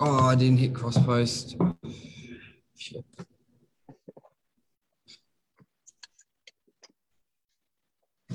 Oh, I didn't hit cross post. Shit.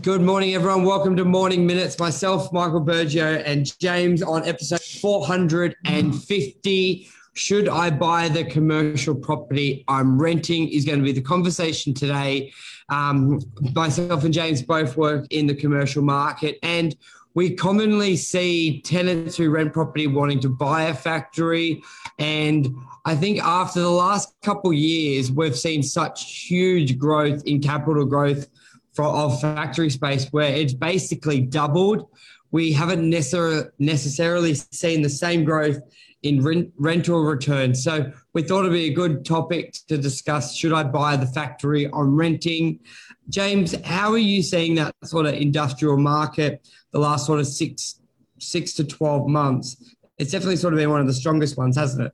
Good morning, everyone. Welcome to Morning Minutes. Myself, Michael Bergio, and James on episode 450. Should I buy the commercial property I'm renting is going to be the conversation today. Myself and James both work in the commercial market, and we commonly see tenants who rent property wanting to buy a factory. And I think after the last couple of years, we've seen such huge growth in capital growth of factory space where it's basically doubled. We haven't necessarily seen the same growth in rental returns. So we thought it'd be a good topic to discuss. Should I buy the factory I'm renting? James, how are you seeing that sort of industrial market the last sort of six to 12 months? It's definitely sort of been one of the strongest ones, hasn't it?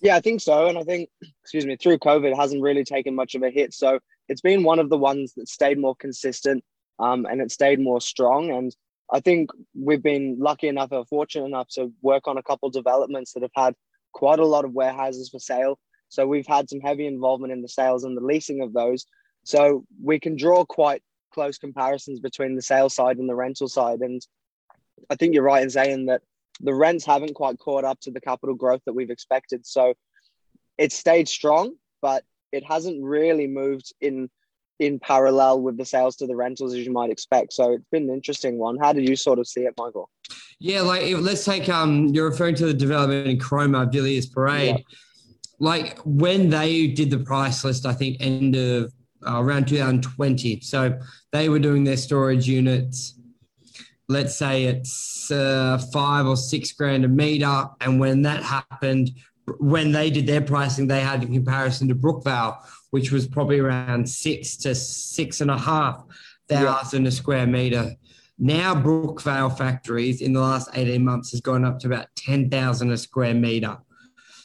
Yeah, I think so. And I think, through COVID, it hasn't really taken much of a hit. So it's been one of the ones that stayed more consistent and it stayed more strong. And I think we've been lucky enough or fortunate enough to work on a couple of developments that have had quite a lot of warehouses for sale. So we've had some heavy involvement in the sales and the leasing of those. So we can draw quite close comparisons between the sale side and the rental side. And I think you're right in saying that the rents haven't quite caught up to the capital growth that we've expected. So it stayed strong, but it hasn't really moved in parallel with the sales to the rentals, as you might expect. So it's been an interesting one. How do you sort of see it, Michael? Yeah, let's take, you're referring to the development in Chroma, Villiers Parade. Yeah. Like when they did the price list, I think end of around 2020. So they were doing their storage units, let's say it's $5,000 or $6,000 a meter. And when that happened, when they did their pricing, they had in comparison to Brookvale, which was probably around $6,000 to $6,500 a square meter. Now Brookvale factories in the last 18 months has gone up to about $10,000 a square meter.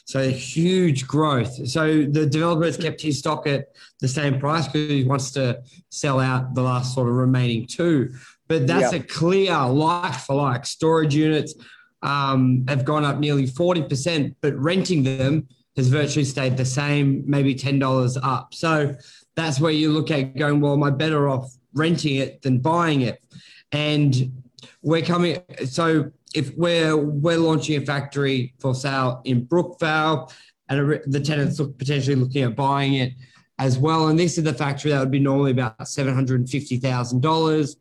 So huge growth. So the developer has kept his stock at the same price because he wants to sell out the last sort of remaining two. But that's a clear like-for-like. Storage units have gone up nearly 40%, but renting them has virtually stayed the same, maybe $10 up. So that's where you look at going, well, am I better off renting it than buying it? And we're coming, so if we're launching a factory for sale in Brookvale and the tenants potentially looking at buying it as well. And this is the factory that would be normally about $750,000.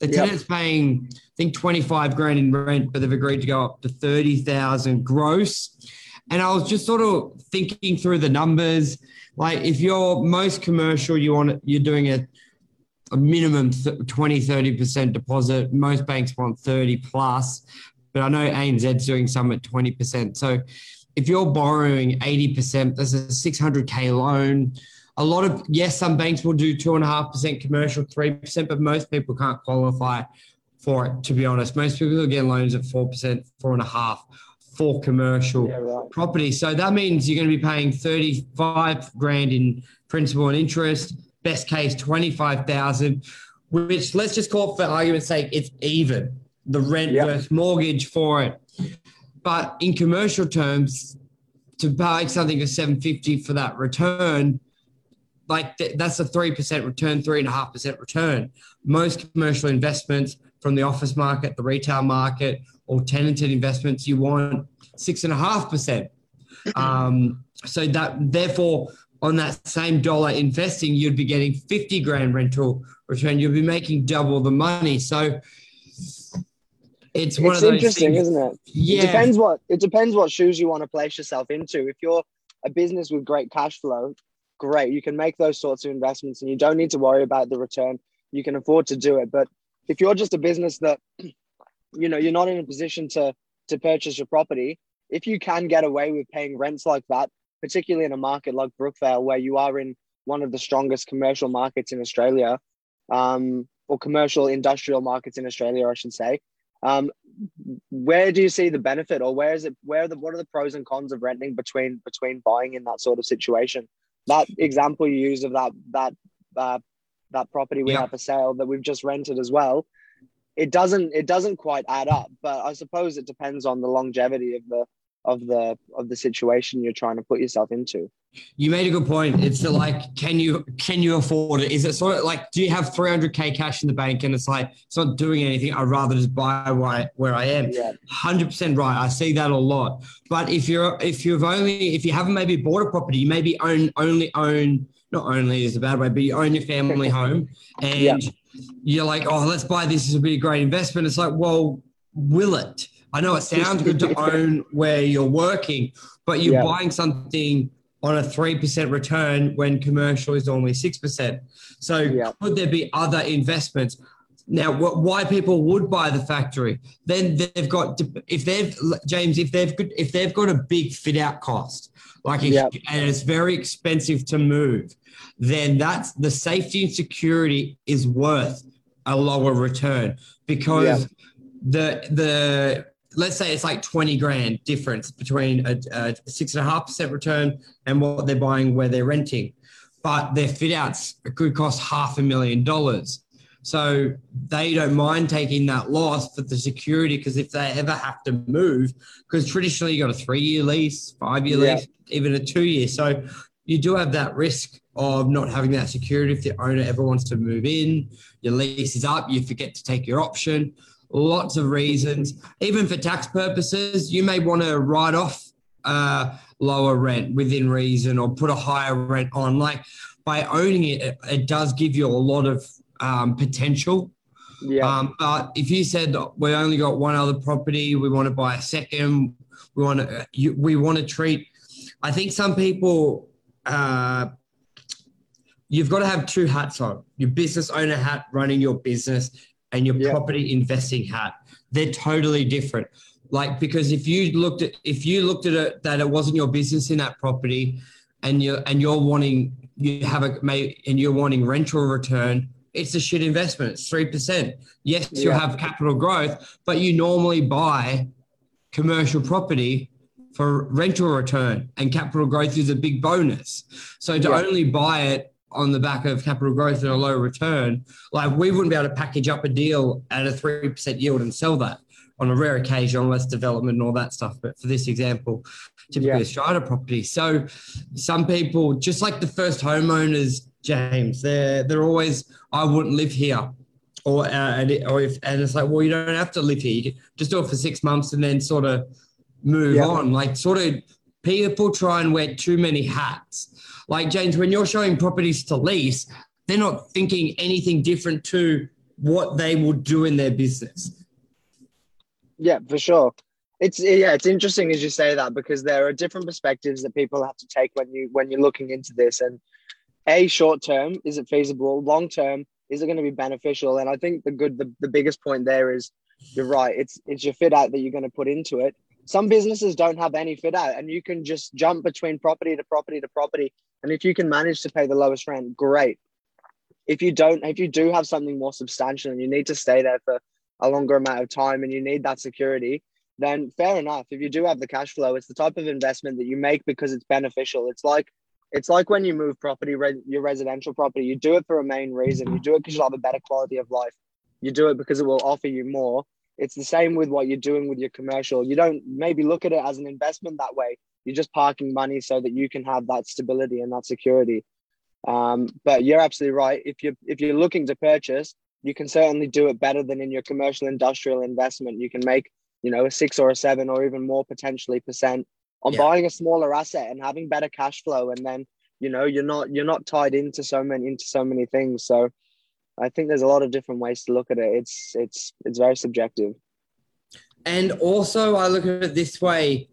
The tenant's paying, I think, $25,000 in rent, but they've agreed to go up to $30,000 gross. And I was just sort of thinking through the numbers. Like if you're most commercial, you're doing a minimum 20-30% deposit. Most banks want 30 plus, but I know ANZ's doing some at 20%. So if you're borrowing 80%, that's a $600,000 loan. A lot of, yes, some banks will do 2.5% commercial, 3%, but most people can't qualify for it, to be honest. Most people will get loans at 4%, 4.5%. for commercial property. So that means you're going to be paying $35,000 in principal and interest, best case $25,000, which let's just call it for argument's sake, it's even, the rent versus mortgage for it. But in commercial terms, to buy something for $750 for that return, like that's a 3% return, 3.5% return. Most commercial investments from the office market, the retail market, or tenanted investments, you want 6.5%. So that therefore on that same dollar investing, you'd be getting $50,000 rental return. You'd be making double the money. So it's one of those interesting things, isn't it? Yeah. It depends what shoes you want to place yourself into. If you're a business with great cash flow, great. You can make those sorts of investments and you don't need to worry about the return. You can afford to do it. But if you're just a business that you're not in a position to purchase your property, if you can get away with paying rents like that, particularly in a market like Brookvale, where you are in one of the strongest commercial markets in Australia, or commercial industrial markets in Australia, I should say, where do you see the benefit, or what are the pros and cons of renting between buying in that sort of situation? That example you used of that property we have for sale that we've just rented as well, it doesn't quite add up, but I suppose it depends on the longevity of the of the situation you're trying to put yourself into. You made a good point. It's like, can you afford it? Is it sort of like, do you have 300K cash in the bank and it's like, it's not doing anything. I'd rather just buy where I am. Yeah. 100% right. I see that a lot. But if you haven't maybe bought a property, you maybe own, not only is a bad way, but you own your family home and you're like, oh, let's buy this. This would be a great investment. It's like, well, will it? I know it sounds good to own where you're working, but you're buying something on a 3% return when commercial is normally 6%. So could there be other investments? Now, why people would buy the factory? Then they've got if they've got a big fit out cost, like and it's very expensive to move, then that's the safety and security is worth a lower return because the let's say it's like 20 grand difference between a 6.5% return and what they're buying where they're renting, but their fit outs could cost $500,000. So they don't mind taking that loss for the security, because if they ever have to move, because traditionally you got a 3-year lease, 5-year lease, even a 2-year. So you do have that risk of not having that security. If the owner ever wants to move in, your lease is up, you forget to take your option. Lots of reasons. Even for tax purposes, you may want to write off lower rent within reason or put a higher rent on. Like by owning it, it does give you a lot of potential. Yeah. But if you said we only got one other property, we want to buy a second, we want to treat. I think some people. You've got to have two hats on: your business owner hat, running your business, and your property investing hat. They're totally different. Like, because if you looked at it that it wasn't your business in that property and you're wanting rental return, it's a shit investment. It's 3%. Yes, you'll have capital growth, but you normally buy commercial property for rental return, and capital growth is a big bonus. So to only buy it on the back of capital growth and a low return, like we wouldn't be able to package up a deal at a 3% yield and sell that on a rare occasion, unless development and all that stuff. But for this example, typically a strata property. So some people, just like the first homeowners, James, they're always, I wouldn't live here. And it's like, well, you don't have to live here. You can just do it for 6 months and then sort of move on. Like sort of people try and wear too many hats. Like, James, when you're showing properties to lease, they're not thinking anything different to what they will do in their business. Yeah, for sure. It's interesting as you say that, because there are different perspectives that people have to take when you're looking into this. And A, short term, is it feasible? Long term, is it going to be beneficial? And I think the biggest point there is, you're right, it's your fit out that you're going to put into it. Some businesses don't have any fit out, and you can just jump between property to property to property. And if you can manage to pay the lowest rent, great. If you do have something more substantial and you need to stay there for a longer amount of time and you need that security, then fair enough. If you do have the cash flow, it's the type of investment that you make because it's beneficial. It's like when you move property, your residential property, you do it for a main reason. You do it because you'll have a better quality of life. You do it because it will offer you more. It's the same with what you're doing with your commercial. You don't maybe look at it as an investment that way. You're just parking money so that you can have that stability and that security. But you're absolutely right. If you're looking to purchase, you can certainly do it better than in your commercial industrial investment. You can make, a 6 or a 7 or even more potentially % on buying a smaller asset and having better cash flow. And then, you're not tied into so many things. So I think there's a lot of different ways to look at it. It's very subjective. And also I look at it this way.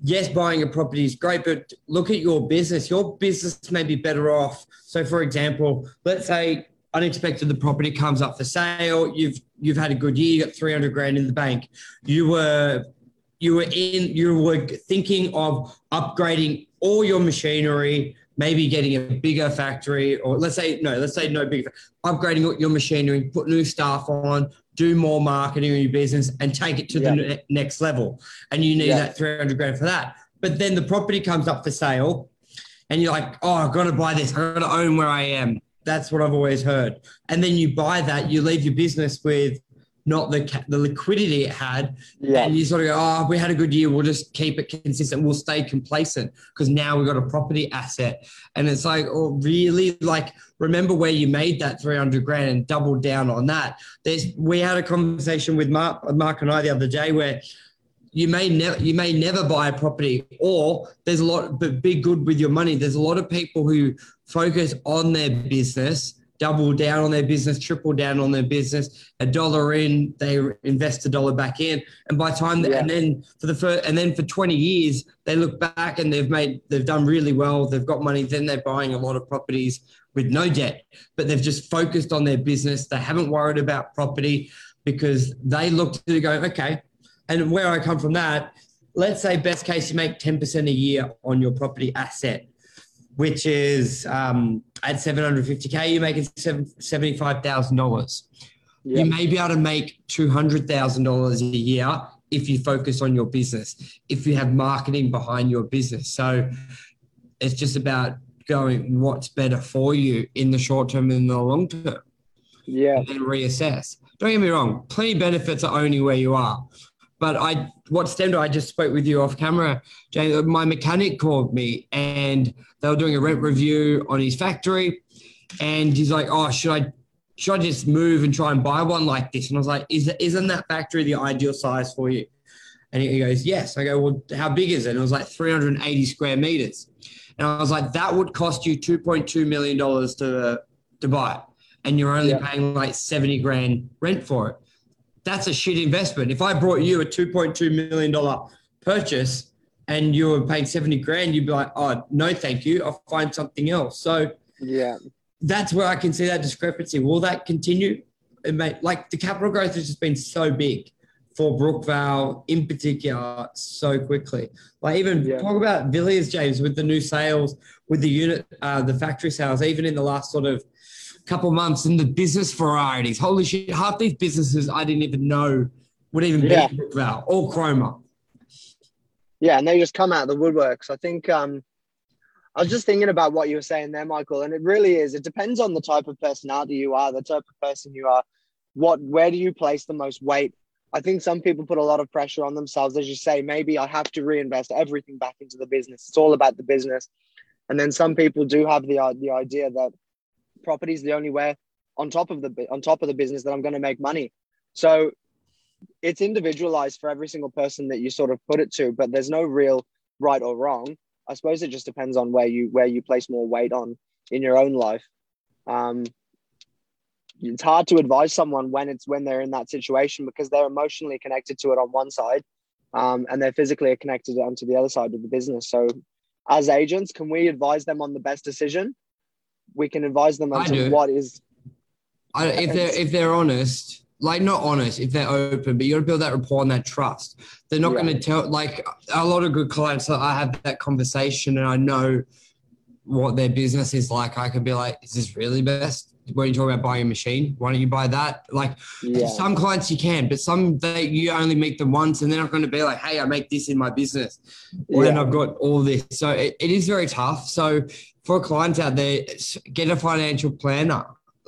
Yes, buying a property is great, but look at your business. Your business may be better off. So for example, let's say unexpected the property comes up for sale. You've had a good year, you got 300 grand in the bank. You were thinking of upgrading all your machinery, maybe getting a bigger factory, or let's say no bigger, upgrading your machinery, put new staff on, do more marketing on your business and take it to the next level. And you need that 300 grand for that. But then the property comes up for sale and you're like, oh, I've got to buy this. I've got to own where I am. That's what I've always heard. And then you buy that, you leave your business with not the liquidity it had. Yeah. And you sort of go, oh, we had a good year, we'll just keep it consistent, we'll stay complacent because now we've got a property asset. And it's like, oh, really? Like, remember where you made that $300,000 and doubled down on that. We had a conversation with Mark and I the other day where you may never buy a property, or there's a lot, but be good with your money. There's a lot of people who focus on their business, double down on their business, triple down on their business, $1 in, they invest $1 back in. And by time, and then for 20 years, they look back and they've done really well. They've got money. Then they're buying a lot of properties with no debt, but they've just focused on their business. They haven't worried about property because they look to go, okay. And where I come from that, let's say best case, you make 10% a year on your property asset, which is at $750,000, you're making $75,000. Yep. You may be able to make $200,000 a year if you focus on your business, if you have marketing behind your business. So it's just about going what's better for you in the short term and in the long term. Yeah. And then reassess. Don't get me wrong, plenty of benefits are only where you are. But I just spoke with you off camera, James. My mechanic called me and they were doing a rent review on his factory. And he's like, oh, should I just move and try and buy one like this? And I was like, isn't that factory the ideal size for you? And he goes, yes. I go, well, how big is it? And it was like 380 square meters. And I was like, that would cost you $2.2 million to buy. And you're only paying like $70,000 rent for it. That's a shit investment. If I brought you a $2.2 million purchase and you were paying $70,000, you'd be like, oh, no, thank you. I'll find something else. So that's where I can see that discrepancy. Will that continue? It may, like the capital growth has just been so big for Brookvale in particular so quickly. Like even talk about Villiers, James, with the new sales, with the unit, the factory sales, even in the last sort of couple months in the business varieties. Holy shit, half these businesses I didn't even know would even be Brookvale or Chroma. Yeah, and they just come out of the woodworks. I think I was just thinking about what you were saying there, Michael, and it really is. It depends on the type of personality you are, the type of person you are. Where do you place the most weight? I think some people put a lot of pressure on themselves. As you say, maybe I have to reinvest everything back into the business. It's all about the business. And then some people do have the idea that property is the only way on top of the business that I'm going to make money. So it's individualized for every single person that you sort of put it to, but there's no real right or wrong. I suppose it just depends on where you place more weight on in your own life. It's hard to advise someone when they're in that situation because they're emotionally connected to it on one side, and they're physically connected onto the other side of the business. So as agents, can we advise them on the best decision? We can advise them on what is. If they're honest, like not honest, if they're open, but you got to build that rapport and that trust. They're not going to tell. Like a lot of good clients, I have that conversation and I know what their business is like. I can be like, "Is this really best? When you talk about buying a machine, why don't you buy that?" Like some clients you can, but some you only meet them once and they're not going to be like, "Hey, I make this in my business, and I've got all this." So it is very tough. So for clients out there, get a financial planner.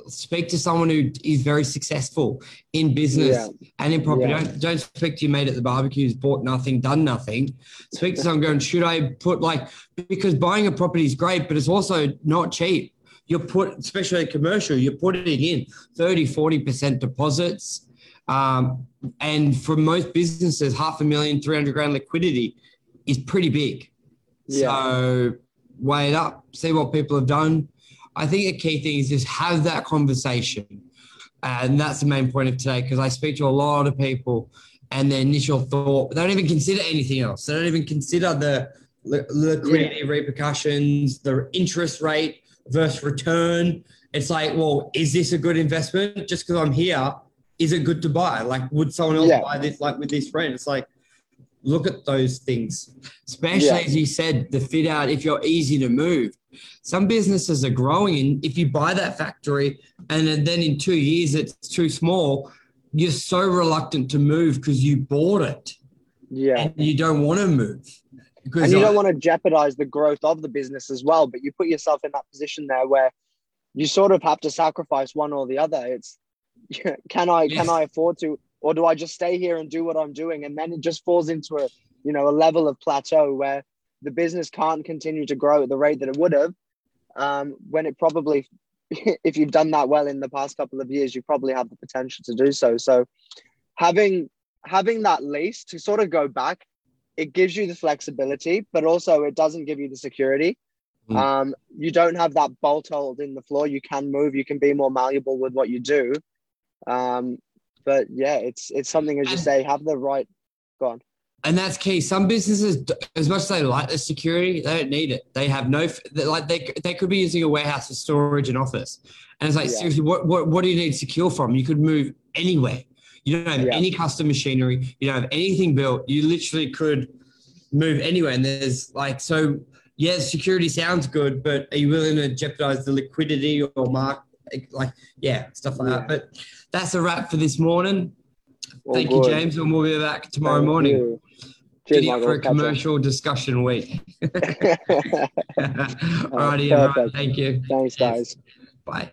Speak to someone who is very successful in business and in property. Yeah. Don't speak to your mate at the barbecues, bought nothing, done nothing. Speak to someone going, should I put because buying a property is great, but it's also not cheap. Especially commercial, you're putting in 30, 40% deposits. And for most businesses, $500,000, $300,000 liquidity is pretty big. Yeah. So weigh it up, see what people have done. I think a key thing is just have that conversation. And that's the main point of today, because I speak to a lot of people and their initial thought, they don't even consider anything else. They don't even consider the liquidity repercussions, the interest rate versus return. It's like, well, is this a good investment? Just because I'm here, is it good to buy? Like, would someone else buy this, like with this friend? It's like, look at those things, especially as you said, the fit out, if you're easy to move. Some businesses are growing, and if you buy that factory and then in 2 years it's too small, you're so reluctant to move because you bought it. Yeah. And you don't want to move. And you don't want to jeopardize the growth of the business as well, but you put yourself in that position there where you sort of have to sacrifice one or the other. It's can I afford to Or do I just stay here and do what I'm doing? And then it just falls into a, you know, a level of plateau where the business can't continue to grow at the rate that it would have, when it probably, if you've done that well in the past couple of years, you probably have the potential to do so. So having that lease to sort of go back, it gives you the flexibility, but also it doesn't give you the security. Mm. You don't have that bolt hold in the floor. You can move, you can be more malleable with what you do. But yeah, it's something, as you say, have the right, go on. And that's key. Some businesses, as much as they like the security, they don't need it. They have no, like they could be using a warehouse for storage and office. And it's like, seriously, what do you need secure from? You could move anywhere. You don't have any custom machinery. You don't have anything built. You literally could move anywhere. And there's like, so yes, security sounds good, but are you willing to jeopardize the liquidity or mark? Like, yeah, stuff like that. But that's a wrap for this morning. Thank you, James. And we'll be back tomorrow morning. You. Cheers, Michael, for a commercial discussion week. All righty, everyone. Thank you. Thanks, guys. Bye.